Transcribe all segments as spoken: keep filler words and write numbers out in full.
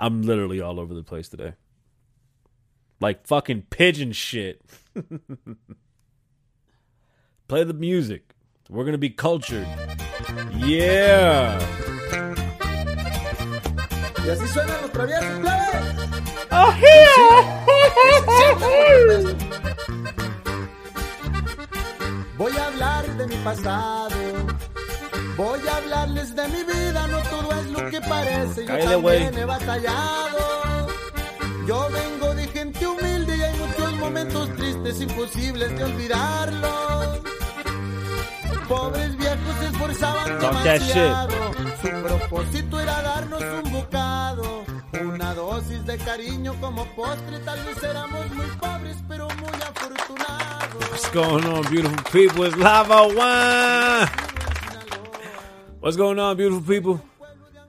I'm literally all over the place today. Like fucking pigeon shit. Play the music. We're going to be cultured. Yeah. Y así suenan los traviesos, plebes. Oh, yeah. Voy a hablar de mi pasado. Voy a hablarles de mi vida. No todo es lo que parece. Yo también he batallado. Yo vengo de gente humilde y hay muchos momentos tristes imposibles de olvidarlos. Pobres viejos se esforzaban demasiado. Su propósito era darnos un bocado, una dosis de cariño como postre. Tal vez éramos muy pobres, pero muy afortunados. What's going on, beautiful people? It's Lavoe. What's going on, beautiful people?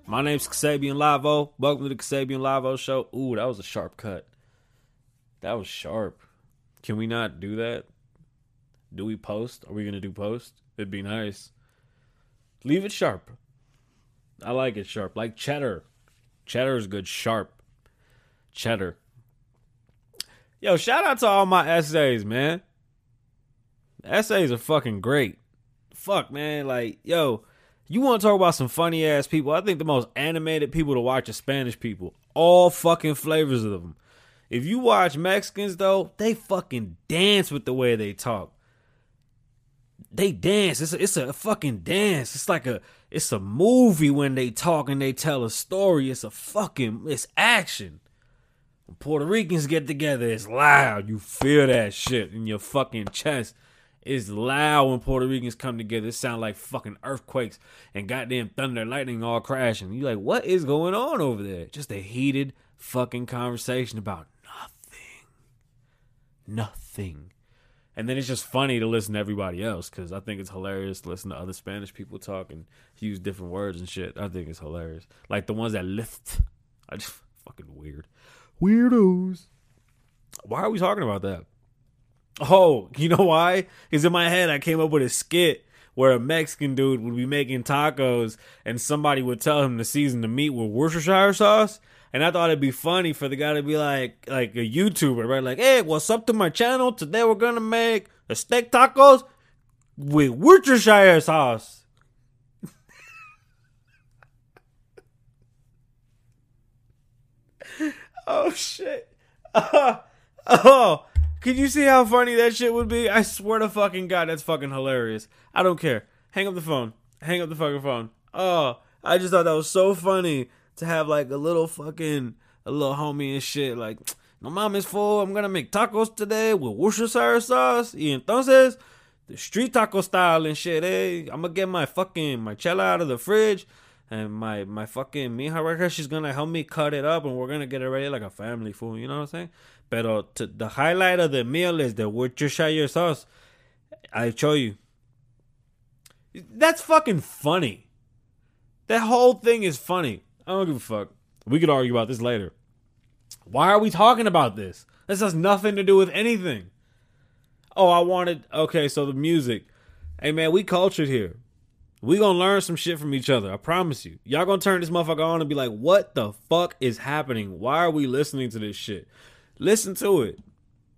My name's Kasabian Lavoe. Welcome to the Kasabian Lavoe Show. Ooh, that was a sharp cut. That was sharp. Can we not do that? Do we post? Are we going to do post? It'd be nice. Leave it sharp. I like it sharp. Like cheddar. Cheddar is good. Sharp. Cheddar. Yo, shout out to all my essays, man. Essays are fucking great. Fuck, man. Like, yo, you want to talk about some funny ass people? I think the most animated people to watch are Spanish people. All fucking flavors of them. If you watch Mexicans, though, they fucking dance with the way they talk. They dance. It's a, it's a fucking dance. It's like a, it's a movie when they talk and they tell a story. It's a fucking, it's action. When Puerto Ricans get together, it's loud. You feel that shit in your fucking chest. It's loud when Puerto Ricans come together. It sounds like fucking earthquakes and goddamn thunder and lightning all crashing. You're like, what is going on over there? Just a heated fucking conversation about nothing. Nothing. And then it's just funny to listen to everybody else, because I think it's hilarious to listen to other Spanish people talk and use different words and shit. I think it's hilarious. Like the ones that lift. I just fucking weird. Weirdos. Why are we talking about that? Oh, you know why? Because in my head I came up with a skit where a Mexican dude would be making tacos and somebody would tell him to season the meat with Worcestershire sauce. And I thought it'd be funny for the guy to be like, like a YouTuber, right? Like, hey, what's up to my channel? Today we're going to make a steak tacos with Worcestershire sauce. Oh, shit. Uh, oh, could you see how funny that shit would be? I swear to fucking God, that's fucking hilarious. I don't care. Hang up the phone. Hang up the fucking phone. Oh, I just thought that was so funny. To have like a little fucking, a little homie and shit. Like, my mom is full. I'm going to make tacos today with Worcestershire sauce. Y entonces, the street taco style and shit, eh? I'm going to get my fucking, my chela out of the fridge. And my, my fucking mija right here, she's going to help me cut it up. And we're going to get it ready like a family fool. You know what I'm saying? Pero to, the highlight of the meal is the Worcestershire sauce. I show you. That's fucking funny. That whole thing is funny. I don't give a fuck. We could argue about this later. Why are we talking about this? This has nothing to do with anything. Oh, I wanted... Okay, so the music. Hey, man, we cultured here. We gonna learn some shit from each other. I promise you. Y'all gonna turn this motherfucker on and be like, what the fuck is happening? Why are we listening to this shit? Listen to it.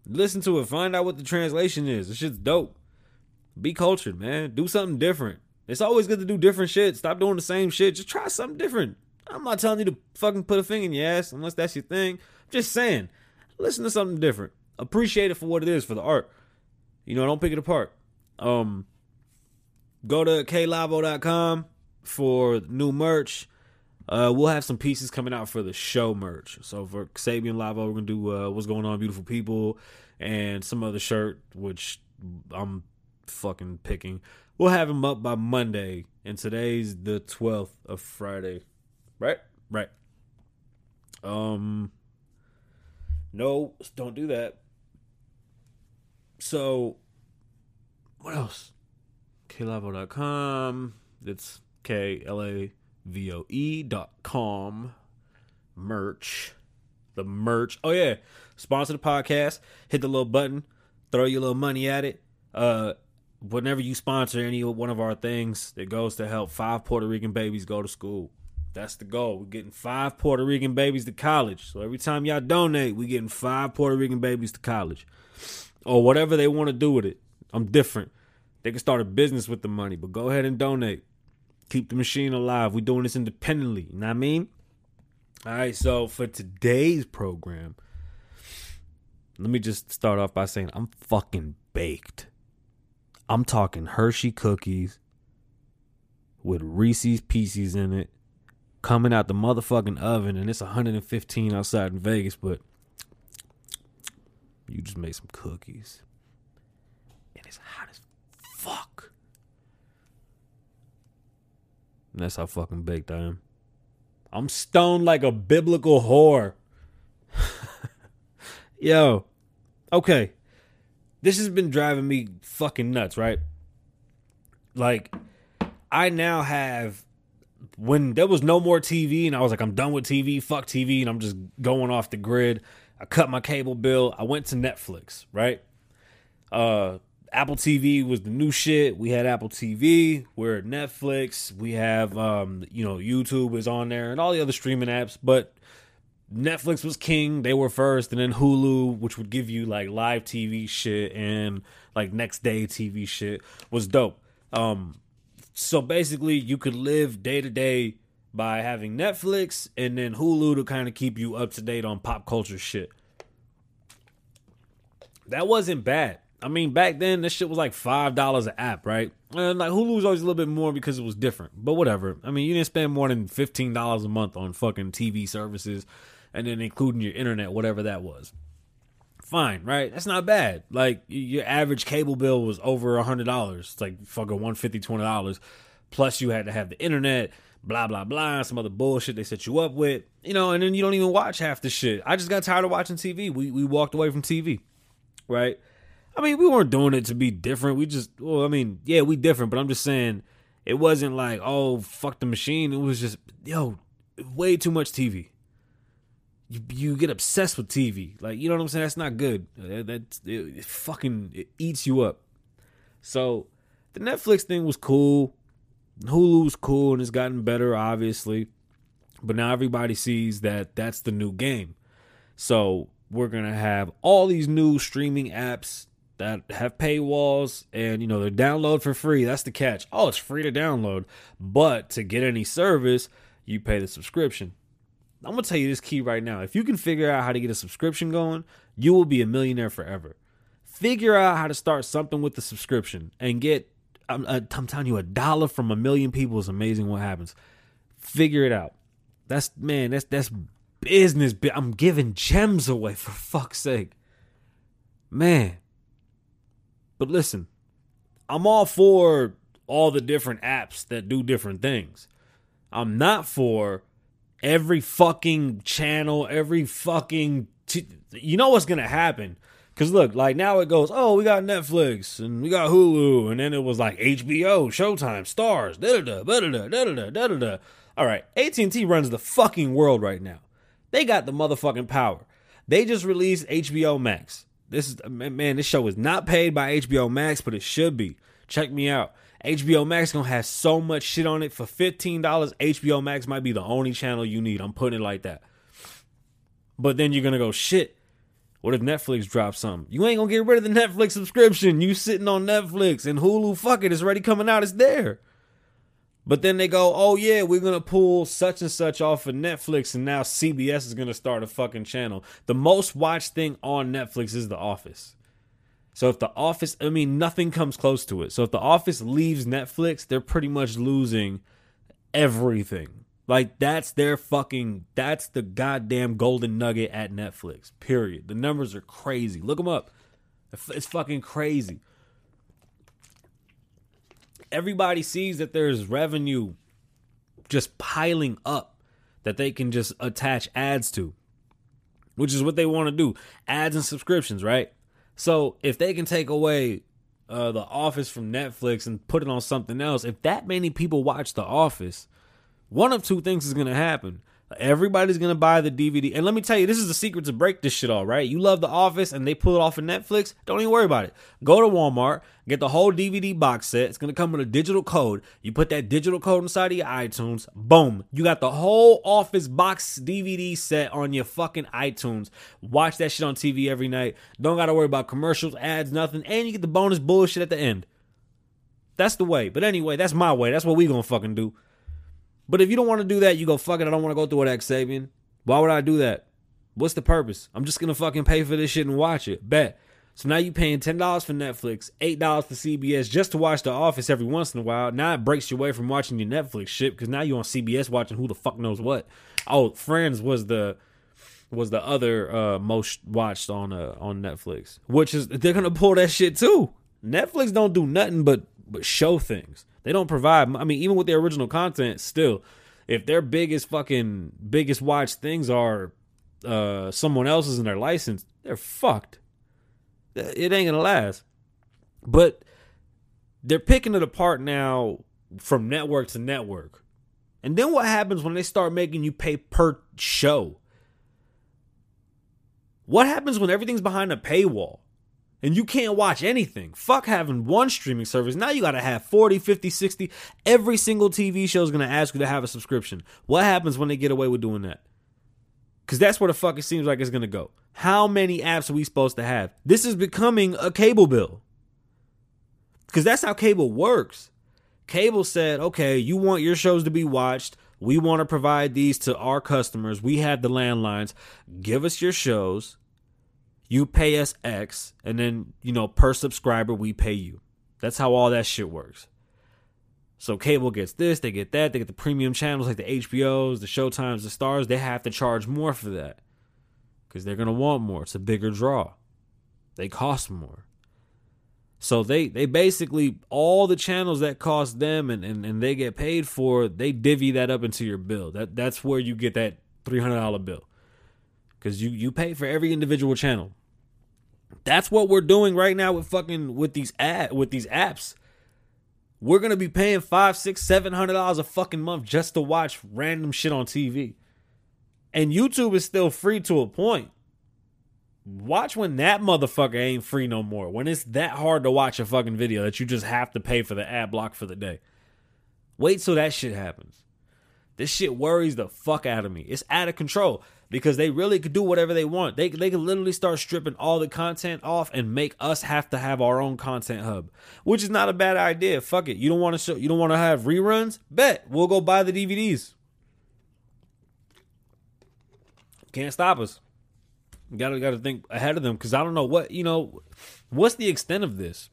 Listen to it. Find out what the translation is. This shit's dope. Be cultured, man. Do something different. It's always good to do different shit. Stop doing the same shit. Just try something different. I'm not telling you to fucking put a finger in your ass unless that's your thing. I'm just saying, listen to something different. Appreciate it for what it is, for the art. You know, don't pick it apart. Um, go to K L A B O dot com for new merch. Uh, we'll have some pieces coming out for the show merch. So for Kasabian Lavoe, we're going to do uh, What's Going On, Beautiful People, and some other shirt, which I'm fucking picking. We'll have them up by Monday, and today's the twelfth of Friday. Right? Right. Um, no, don't do that. So, what else? K L A B O dot com. It's K L A V O E dot com. Merch. The merch. Oh, yeah. Sponsor the podcast. Hit the little button. Throw your little money at it. Uh, whenever you sponsor any one of our things, it goes to help five Puerto Rican babies go to school. That's the goal. We're getting five Puerto Rican babies to college. So every time y'all donate, we're getting five Puerto Rican babies to college. Or whatever they want to do with it. I'm different. They can start a business with the money, but go ahead and donate. Keep the machine alive. We're doing this independently. You know what I mean? All right, so for today's program, let me just start off by saying I'm fucking baked. I'm talking Hershey cookies with Reese's Pieces in it, coming out the motherfucking oven, and it's one hundred fifteen outside in Vegas, but you just made some cookies, and it's hot as fuck. And that's how fucking baked I am. I'm stoned like a biblical whore. Yo, okay. This has been driving me fucking nuts, right? Like, I now have, when there was no more T V and I was like, I'm done with T V, fuck T V, and I'm just going off the grid. I cut my cable bill. I went to Netflix, right? Uh, Apple T V was the new shit. We had Apple T V. We're at Netflix. We have, um, you know, YouTube is on there and all the other streaming apps. But Netflix was king. They were first. And then Hulu, which would give you like live T V shit and like next day T V shit, was dope. Um, so basically, you could live day to day by having Netflix and then Hulu to kind of keep you up to date on pop culture shit. That wasn't bad. I mean, back then, this shit was like five dollars an app, right? And like Hulu was always a little bit more because it was different, but whatever. I mean, you didn't spend more than fifteen dollars a month on fucking T V services and then including your internet, whatever that was. Fine, right? That's not bad. Like, your average cable bill was over one hundred dollars. It's like fucking one hundred fifty dollars, two hundred dollars. Plus, you had to have the internet, blah, blah, blah, some other bullshit they set you up with, you know, and then you don't even watch half the shit. I just got tired of watching T V. We, we walked away from T V, right? I mean, we weren't doing it to be different. We just, well, I mean, yeah, we different, but I'm just saying it wasn't like, oh, fuck the machine. It was just, yo, way too much T V. You, you get obsessed with T V. Like, you know what I'm saying? That's not good. That, that's, it, it fucking it eats you up. So the Netflix thing was cool. Hulu's cool, and it's gotten better, obviously. But now everybody sees that that's the new game. So we're going to have all these new streaming apps that have paywalls, and you know, they download for free. That's the catch. Oh, it's free to download, but to get any service, you pay the subscription. I'm gonna tell you this key right now. If you can figure out how to get a subscription going, you will be a millionaire forever. Figure out how to start something with the subscription and get, I'm, I'm telling you, a dollar from a million people is amazing what happens. Figure it out. That's, man, that's, that's business. I'm giving gems away for fuck's sake, man. But listen, I'm all for all the different apps that do different things. I'm not for every fucking channel, every fucking... T- you know what's going to happen. Because look, like now it goes, oh, we got Netflix and we got Hulu. And then it was like H B O, Showtime, Stars, da-da-da, da-da-da, da-da-da, da-da-da. All right, A T and T runs the fucking world right now. They got the motherfucking power. They just released H B O Max. This is, man, this show is not paid by H B O Max, but it should be. Check me out. H B O Max gonna have so much shit on it. For fifteen dollars, H B O Max might be the only channel you need. I'm putting it like that. But then you're gonna go, shit, what if Netflix drops something? You ain't gonna get rid of the Netflix subscription. You sitting on Netflix and Hulu, fuck it, it's already coming out, it's there. But then they go, oh yeah, we're going to pull such and such off of Netflix, and now C B S is going to start a fucking channel. The most watched thing on Netflix is The Office. So if The Office, I mean, nothing comes close to it. So if The Office leaves Netflix, they're pretty much losing everything. Like, that's their fucking, that's the goddamn golden nugget at Netflix, period. The numbers are crazy. Look them up. It's fucking crazy. Everybody sees that there's revenue just piling up that they can just attach ads to, which is what they want to do. Ads and subscriptions, right? So if they can take away uh, The Office from Netflix and put it on something else, if that many people watch The Office, one of two things is going to happen. Everybody's going to buy the D V D. And let me tell you, this is the secret to break this shit all, right? You love The Office and they pull it off of Netflix. Don't even worry about it. Go to Walmart, get the whole D V D box set. It's going to come with a digital code. You put that digital code inside of your iTunes. Boom. You got the whole Office box D V D set on your fucking iTunes. Watch that shit on T V every night. Don't got to worry about commercials, ads, nothing. And you get the bonus bullshit at the end. That's the way. But anyway, that's my way. That's what we going to fucking do. But if you don't want to do that, you go, fuck it, I don't want to go through it, Kasabian. Why would I do that? What's the purpose? I'm just going to fucking pay for this shit and watch it. Bet. So now you're paying ten dollars for Netflix, eight dollars for C B S just to watch The Office every once in a while. Now it breaks you away from watching your Netflix shit because now you're on C B S watching who the fuck knows what. Oh, Friends was the was the other uh, most watched on uh, on Netflix, which is, they're going to pull that shit too. Netflix don't do nothing but but show things. They don't provide, I mean, even with their original content, still, if their biggest fucking, biggest watch things are uh, someone else's in their license, they're fucked. It ain't gonna last. But they're picking it apart now from network to network. And then what happens when they start making you pay per show? What happens when everything's behind a paywall? And you can't watch anything. Fuck having one streaming service. Now you got to have forty, fifty, sixty. Every single T V show is going to ask you to have a subscription. What happens when they get away with doing that? Because that's where the fuck it seems like it's going to go. How many apps are we supposed to have? This is becoming a cable bill. Because that's how cable works. Cable said, okay, you want your shows to be watched. We want to provide these to our customers. We have the landlines. Give us your shows. You pay us X, and then, you know, per subscriber, we pay you. That's how all that shit works. So cable gets this, they get that, they get the premium channels like the H B Os, the Showtimes, the Stars. They have to charge more for that because they're going to want more. It's a bigger draw. They cost more. So they they basically, all the channels that cost them and, and, and they get paid for, they divvy that up into your bill. That That's where you get that three hundred dollars bill because you, you pay for every individual channel. That's what we're doing right now with fucking with these ad with these apps. We're gonna be paying five, six, seven hundred dollars a fucking month just to watch random shit on T V. And YouTube is still free to a point. Watch when that motherfucker ain't free no more. When it's that hard to watch a fucking video that you just have to pay for the ad block for the day. Wait till that shit happens. This shit worries the fuck out of me. It's out of control. Because they really could do whatever they want. They they could literally start stripping all the content off and make us have to have our own content hub, which is not a bad idea. Fuck it. You don't want to show, you don't want to have reruns? Bet. We'll go buy the D V Ds. Can't stop us. Gotta gotta think ahead of them because I don't know what, you know, what's the extent of this?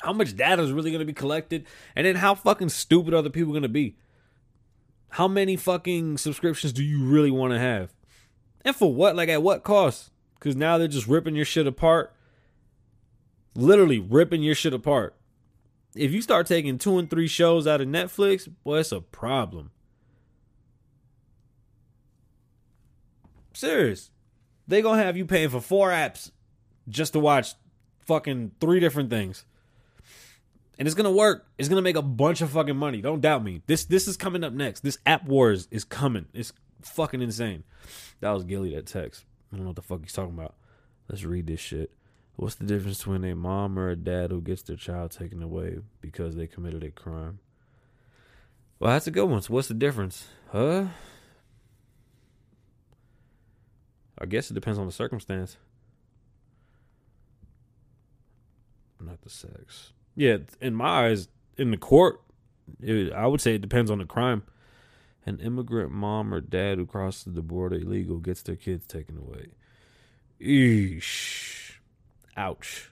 How much data is really gonna be collected? And then how fucking stupid are the people gonna be? How many fucking subscriptions do you really want to have? And for what? Like, at what cost? Because now they're just ripping your shit apart. Literally ripping your shit apart. If you start taking two and three shows out of Netflix, boy, it's a problem. Serious. They gonna have you paying for four apps just to watch fucking three different things. And it's gonna work. It's gonna make a bunch of fucking money. Don't doubt me. This this is coming up next. This app wars is coming. It's fucking insane. That was Gillie that text. I don't know what the fuck he's talking about. Let's read this shit. What's the difference between a mom or a dad who gets their child taken away because they committed a crime? Well, that's a good one. So what's the difference? Huh? I guess it depends on the circumstance. Not the sex. Yeah, in my eyes, in the court, it, I would say it depends on the crime. An immigrant mom or dad who crosses the border illegal gets their kids taken away. Eesh. Ouch.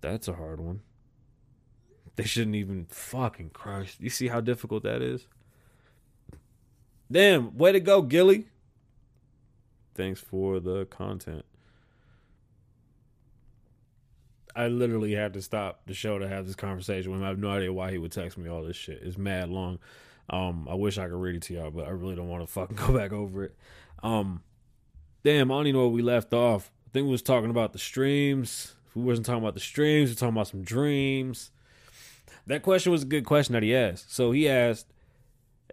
That's a hard one. They shouldn't even fucking Christ. You see how difficult that is? Damn, way to go, Gillie. Thanks for the content. I literally had to stop the show to have this conversation with him. I have no idea why he would text me all this shit. It's mad long. Um, I wish I could read it to y'all, but I really don't want to fucking go back over it. Um, damn, I don't even know where we left off. I think we was talking about the streams. If we wasn't talking about the streams, we were talking about some dreams. That question was a good question that he asked. So he asked,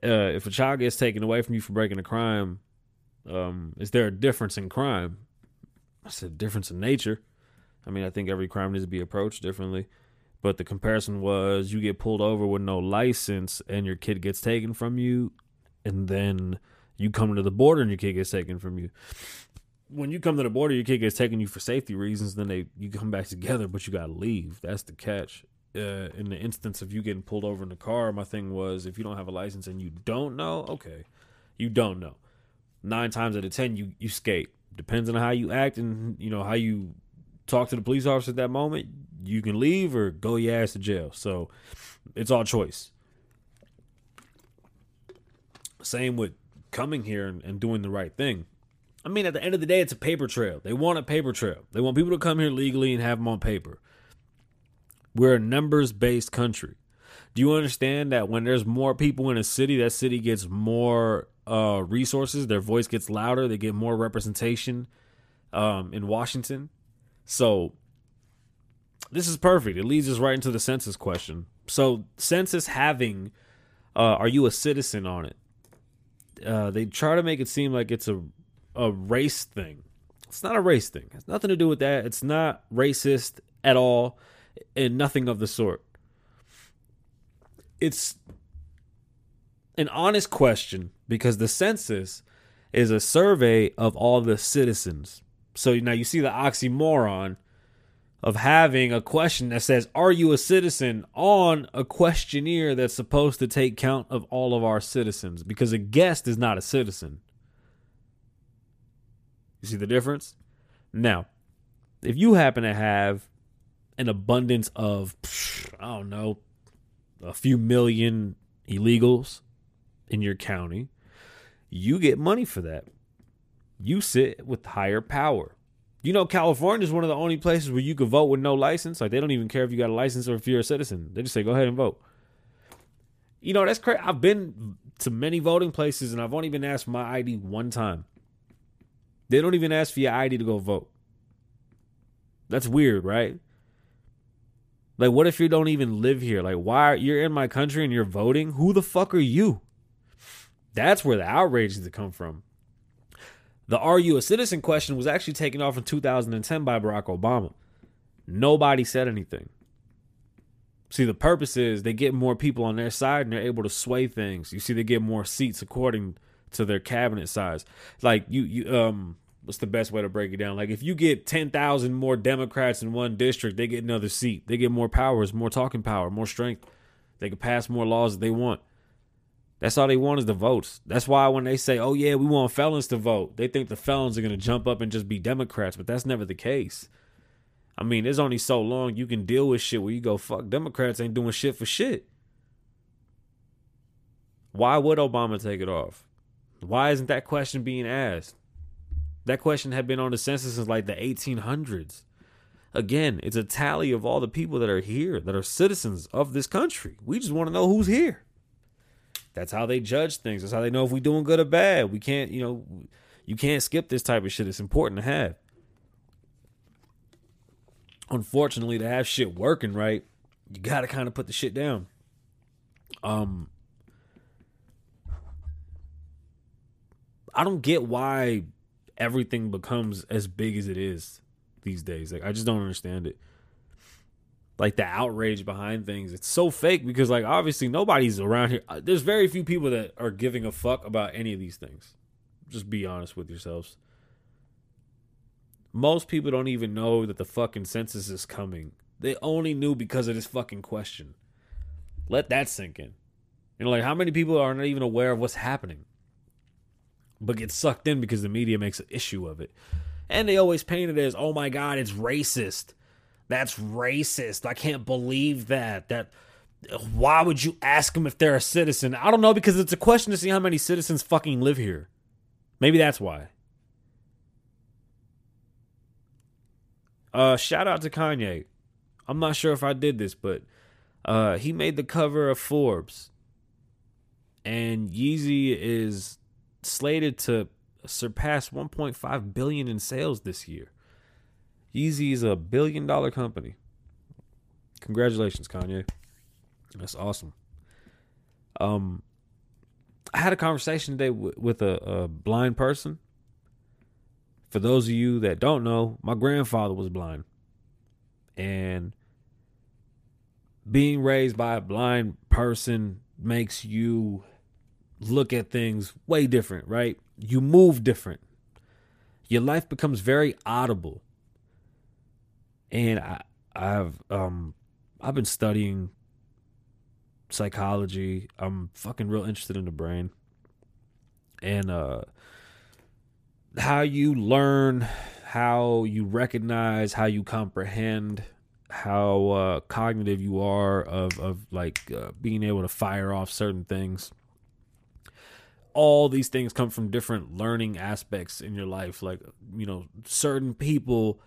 uh, if a child gets taken away from you for breaking a crime, um, is there a difference in crime? I said difference in nature. I mean, I think every crime needs to be approached differently. But the comparison was you get pulled over with no license and your kid gets taken from you. And then you come to the border and your kid gets taken from you. When you come to the border, your kid gets taken you for safety reasons. Then they you come back together, but you got to leave. That's the catch. Uh, in the instance of you getting pulled over in the car, my thing was if you don't have a license and you don't know, okay, you don't know. Nine times out of ten, you, you skate. Depends on how you act and, you know, how you talk to the police officer at that moment. You can leave or go your ass to jail. So it's all choice. Same with coming here and, and doing the right thing. I mean, at the end of the day, it's a paper trail. They want a paper trail. They want people to come here legally and have them on paper. We're a numbers-based country. Do you understand that when there's more people in a city, that city gets more uh, resources? Their voice gets louder. They get more representation um, in Washington. So this is perfect. It leads us right into the census question. So census having, uh, are you a citizen on it? Uh, they try to make it seem like it's a, a race thing. It's not a race thing. It's nothing to do with that. It's not racist at all and nothing of the sort. It's an honest question because the census is a survey of all the citizens. So now you see the oxymoron of having a question that says, are you a citizen on a questionnaire that's supposed to take count of all of our citizens? Because a guest is not a citizen. You see the difference? Now, if you happen to have an abundance of, I don't know, a few million illegals in your county, you get money for that. You sit with higher power. You know, California is one of the only places where you can vote with no license. Like, they don't even care if you got a license or if you're a citizen. They just say, go ahead and vote. You know, that's crazy. I've been to many voting places, and I've only been asked for my I D one time. They don't even ask for your I D to go vote. That's weird, right? Like, what if you don't even live here? Like, why? Are, you're in my country and you're voting? Who the fuck are you? That's where the outrage needs to come from. The are you a citizen question was actually taken off in two thousand ten by Barack Obama. Nobody said anything. See, the purpose is they get more people on their side and they're able to sway things. You see, they get more seats according to their cabinet size. Like, you, you um, what's the best way to break it down? Like, if you get ten thousand more Democrats in one district, they get another seat. They get more powers, more talking power, more strength. They can pass more laws that they want. That's all they want is the votes. That's why when they say, oh, yeah, we want felons to vote, they think the felons are going to jump up and just be Democrats, but that's never the case. I mean, there's only so long you can deal with shit where you go, fuck, Democrats ain't doing shit for shit. Why would Obama take it off? Why isn't that question being asked? That question had been on the census since like the eighteen hundreds. Again, it's a tally of all the people that are here, that are citizens of this country. We just want to know who's here. That's how they judge things. That's how they know if we're doing good or bad. We can't, you know, you can't skip this type of shit. It's important to have. Unfortunately, to have shit working right, you got to kind of put the shit down. Um, I don't get why everything becomes as big as it is these days. Like, I just don't understand it. Like, the outrage behind things. It's so fake because, like, obviously nobody's around here. There's very few people that are giving a fuck about any of these things. Just be honest with yourselves. Most people don't even know that the fucking census is coming. They only knew because of this fucking question. Let that sink in. You know, like, how many people are not even aware of what's happening? But get sucked in because the media makes an issue of it. And they always paint it as, oh my God, it's racist. That's racist. I can't believe that. That why would you ask them if they're a citizen? I don't know, because it's a question to see how many citizens fucking live here. Maybe that's why. Uh, shout out to Kanye. I'm not sure if I did this, but uh, he made the cover of Forbes. And Yeezy is slated to surpass one point five billion dollars in sales this year. Yeezy is a billion dollar company. Congratulations, Kanye. That's awesome. Um, I had a conversation today w- with a, a blind person. For those of you that don't know, my grandfather was blind. And being raised by a blind person makes you look at things way different, right? You move different. Your life becomes very audible. And I, I've um, I've been studying psychology. I'm fucking real interested in the brain. And uh, how you learn, how you recognize, how you comprehend, how uh, cognitive you are of, of like uh, being able to fire off certain things. All these things come from different learning aspects in your life. Like, you know, certain people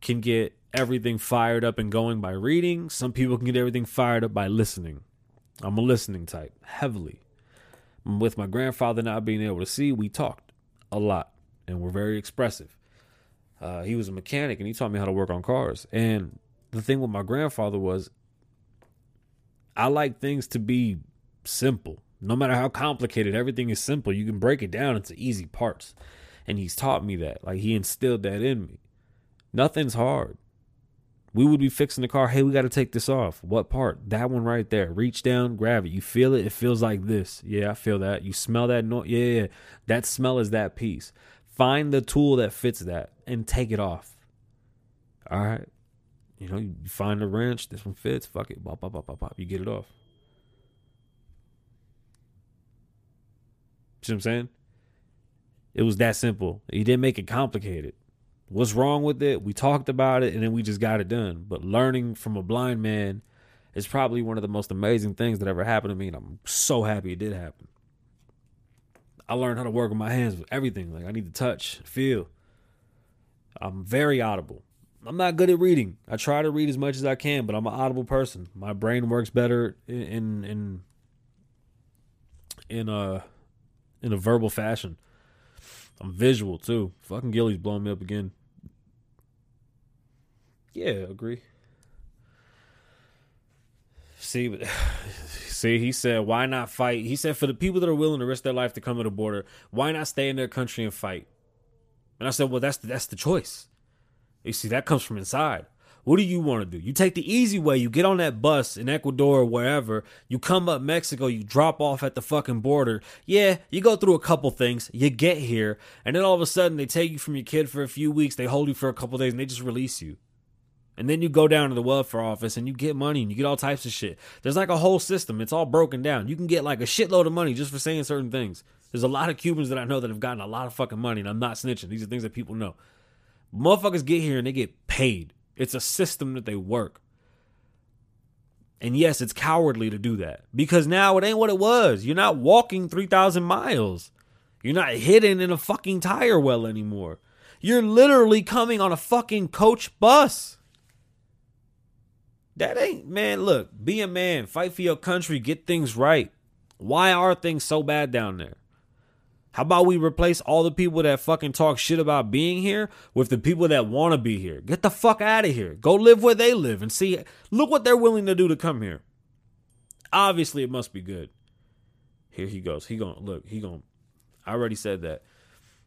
can get everything fired up and going by reading. Some people can get everything fired up by listening. I'm a listening type, heavily. With my grandfather not being able to see, we talked a lot and we're very expressive. Uh, he was a mechanic and he taught me how to work on cars. And the thing with my grandfather was, I like things to be simple. No matter how complicated, everything is simple. You can break it down into easy parts. And he's taught me that. Like, he instilled that in me. Nothing's hard. We would be fixing the car. Hey, we got to take this off. What part? That one right there. Reach down, grab it. You feel it? It feels like this. Yeah, I feel that. You smell that noise? Yeah, yeah, yeah. That smell is that piece. Find the tool that fits that and take it off. All right. You know, you find the wrench. This one fits. Fuck it. Bop, bop, bop, bop, bop. You get it off. See what I'm saying? It was that simple. He didn't make it complicated. What's wrong with it? We talked about it, and then we just got it done. But learning from a blind man is probably one of the most amazing things that ever happened to me, and I'm so happy it did happen. I learned how to work with my hands with everything. Like, I need to touch, feel. I'm very audible. I'm not good at reading. I try to read as much as I can, but I'm an audible person. My brain works better in in in uh. in a verbal fashion. I'm visual too. Fucking Gillie's blowing me up again. Yeah, agree. See, but, see, he said, why not fight? He said, for the people that are willing to risk their life to come to the border, why not stay in their country and fight? And I said, well, that's the, that's the choice. You see, that comes from inside. What do you want to do? You take the easy way. You get on that bus in Ecuador or wherever. You come up Mexico. You drop off at the fucking border. Yeah, you go through a couple things. You get here. And then all of a sudden, they take you from your kid for a few weeks. They hold you for a couple days, and they just release you. And then you go down to the welfare office, and you get money, and you get all types of shit. There's like a whole system. It's all broken down. You can get like a shitload of money just for saying certain things. There's a lot of Cubans that I know that have gotten a lot of fucking money, and I'm not snitching. These are things that people know. Motherfuckers get here, and they get paid. It's a system that they work. And yes, it's cowardly to do that because now it ain't what it was. You're not walking three thousand miles. You're not hidden in a fucking tire well anymore. You're literally coming on a fucking coach bus. That ain't, man, look, be a man, fight for your country, get things right. Why are things so bad down there? How about we replace all the people that fucking talk shit about being here with the people that want to be here? Get the fuck out of here. Go live where they live and see. Look what they're willing to do to come here. Obviously, it must be good. Here he goes. He gonna look. He gonna. I already said that.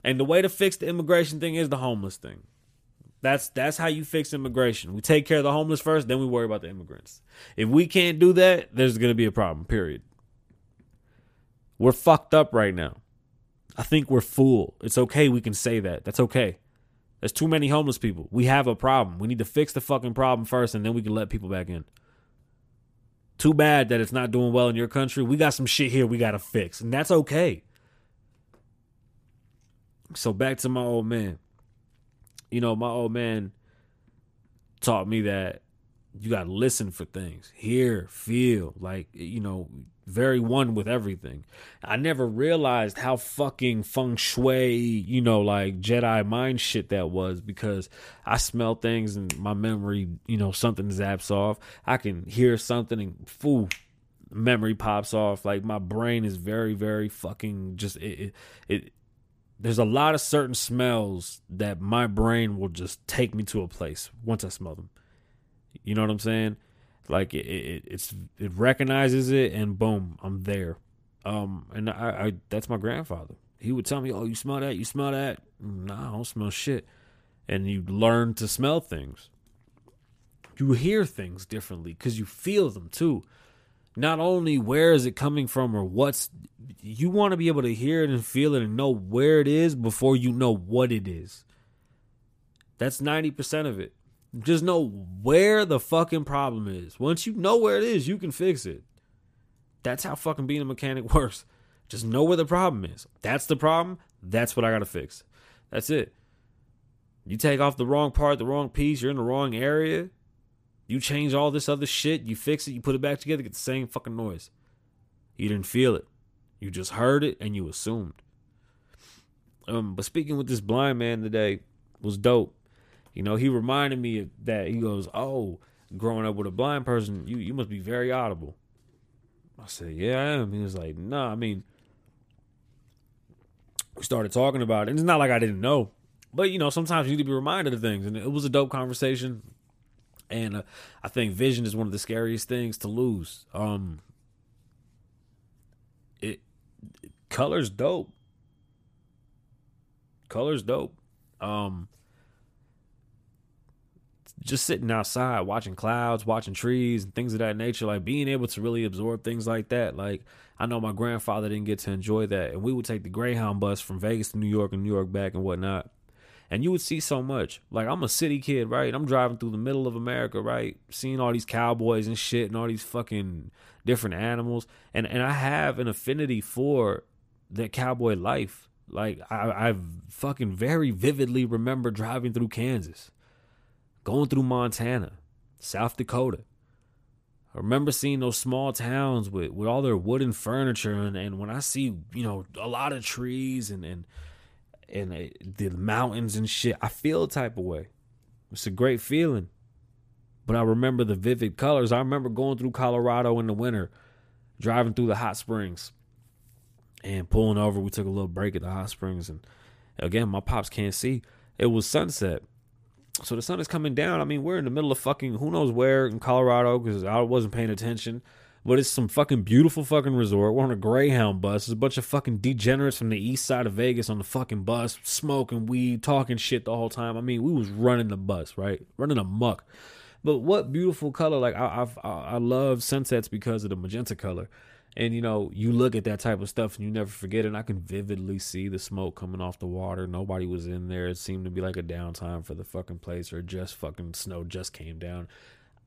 And the way to fix the immigration thing is the homeless thing. That's that's how you fix immigration. We take care of the homeless first, then we worry about the immigrants. If we can't do that, there's gonna be a problem. Period. We're fucked up right now. I think we're full. It's okay. We can say that. That's okay. There's too many homeless people. We have a problem. We need to fix the fucking problem first, and then we can let people back in. Too bad that it's not doing well in your country. We got some shit here we got to fix, and that's okay. So back to my old man. You know, my old man taught me that you got to listen for things. Hear, feel, like, you know, very one with everything. I never realized how fucking feng shui, you know, like Jedi mind shit that was because I smell things and my memory, you know, something zaps off. I can hear something and foo, memory pops off. Like my brain is very, very fucking just it, it, it. There's a lot of certain smells that my brain will just take me to a place once I smell them. You know what I'm saying? Like it, it, it's, it recognizes it and boom, I'm there. Um, and I, I that's my grandfather. He would tell me, oh, you smell that? You smell that? No, nah, I don't smell shit. And you learn to smell things. You hear things differently because you feel them too. Not only where is it coming from or what's, you want to be able to hear it and feel it and know where it is before you know what it is. That's ninety percent of it. Just know where the fucking problem is. Once you know where it is, you can fix it. That's how fucking being a mechanic works. Just know where the problem is. That's the problem. That's what I got to fix. That's it. You take off the wrong part, the wrong piece, you're in the wrong area. You change all this other shit, you fix it, you put it back together, get the same fucking noise. You didn't feel it. You just heard it and you assumed. Um, but speaking with this blind man today was dope. You know, he reminded me of that. He goes, oh, growing up with a blind person, you, you must be very audible. I said, yeah, I am. He was like, nah, I mean, we started talking about it. And it's not like I didn't know. But, you know, sometimes you need to be reminded of things. And it was a dope conversation. And uh, I think vision is one of the scariest things to lose. Um, it, it color's dope. Color's dope. Um, just sitting outside, watching clouds, watching trees and things of that nature, like being able to really absorb things like that. Like, I know my grandfather didn't get to enjoy that. And we would take the Greyhound bus from Vegas to New York and New York back and whatnot. And you would see so much. Like, I'm a city kid, right? I'm driving through the middle of America, right? Seeing all these cowboys and shit and all these fucking different animals. And and I have an affinity for the cowboy life. Like, I, I fucking very vividly remember driving through Kansas, going through Montana, South Dakota. I remember seeing those small towns with, with all their wooden furniture. And, and when I see, you know, a lot of trees and... and and it, the mountains and shit, I feel a type of way. It's a great feeling. But I remember the vivid colors. I remember going through Colorado in the winter, driving through the hot springs and pulling over. We took a little break at the hot springs. And again, my pops can't see. It was sunset. So the sun is coming down. I mean, we're in the middle of fucking who knows where in Colorado because I wasn't paying attention. But it's some fucking beautiful fucking resort. We're on a Greyhound bus. There's a bunch of fucking degenerates from the east side of Vegas on the fucking bus, smoking weed, talking shit the whole time. I mean, we was running the bus, right? Running amok. But what beautiful color. Like, I I've, I love sunsets because of the magenta color. And, you know, you look at that type of stuff and you never forget it. And I can vividly see the smoke coming off the water. Nobody was in there. It seemed to be like a downtime for the fucking place or just fucking snow just came down.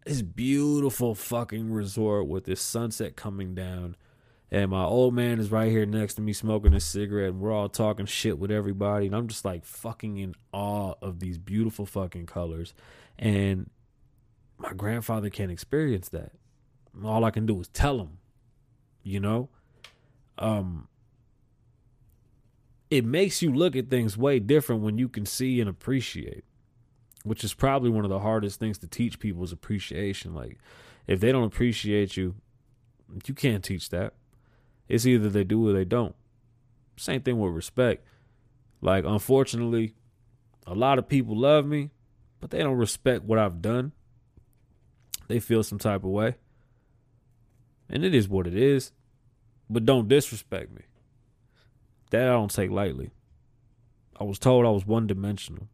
This beautiful fucking resort with this sunset coming down. And my old man is right here next to me smoking a cigarette. And we're all talking shit with everybody. And I'm just like fucking in awe of these beautiful fucking colors. And my grandfather can't experience that. All I can do is tell him, you know, um, it makes you look at things way different when you can see and appreciate. Which is probably one of the hardest things to teach people is appreciation. Like, if they don't appreciate you, you can't teach that. It's either they do or they don't. Same thing with respect. Like, unfortunately, a lot of people love me, but they don't respect what I've done. They feel some type of way. And it is what it is. But don't disrespect me. That I don't take lightly. I was told I was one-dimensional.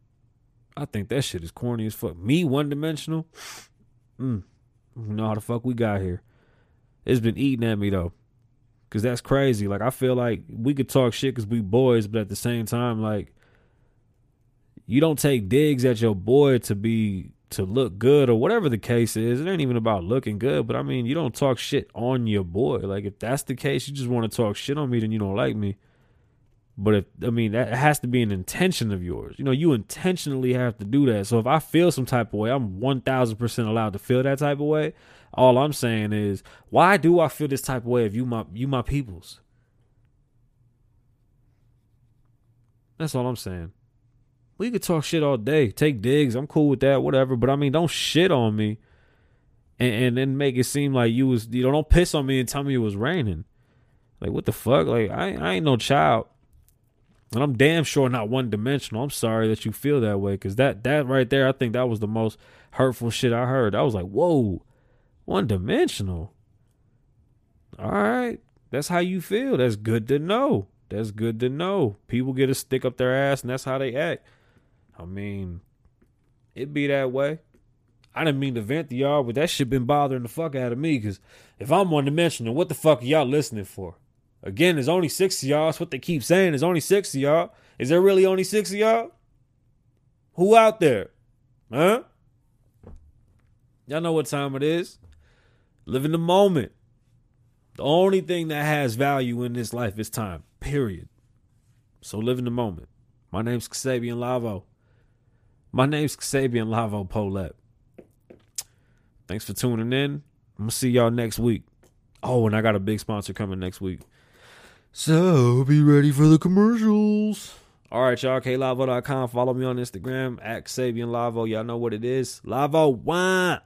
I think that shit is corny as fuck. Me, one-dimensional? Mm. You know how the fuck we got here. It's been eating at me, though. Because that's crazy. Like, I feel like we could talk shit because we boys, but at the same time, like, you don't take digs at your boy to be, to look good or whatever the case is. It ain't even about looking good, but, I mean, you don't talk shit on your boy. Like, if that's the case, you just want to talk shit on me, then you don't like me. But, if, I mean, that has to be an intention of yours. You know, you intentionally have to do that. So if I feel some type of way, I'm one thousand percent allowed to feel that type of way. All I'm saying is, why do I feel this type of way if you my, you my peoples? That's all I'm saying. We could talk shit all day. Take digs. I'm cool with that, whatever. But, I mean, don't shit on me and, and then make it seem like you was, you know, don't piss on me and tell me it was raining. Like, what the fuck? Like, I, I ain't no child. And I'm damn sure not one-dimensional. I'm sorry that you feel that way because that that right there, I think that was the most hurtful shit I heard. I was like, whoa, one-dimensional. All right, That's how you feel. That's good to know. That's good to know. People get a stick up their ass, and that's how they act. I mean, it be that way. I didn't mean to vent to y'all, but that shit been bothering the fuck out of me, because if I'm one to mention it, what the fuck are y'all listening for? Again, there's only six of y'all. That's what they keep saying. There's only six of y'all. Is there really only six of y'all? Who out there? Huh? Y'all know what time it is. Live in the moment. The only thing that has value in this life is time, period. So live in the moment. My name's Kasabian Lavoe. My name's Kasabian Lavoe Polette. Thanks for tuning in. I'm going to see y'all next week. Oh, and I got a big sponsor coming next week. So be ready for the commercials. All right, y'all. K L A B O dot com. Follow me on Instagram at Kasabian Lavoe. Y'all know what it is. Lavoe, why?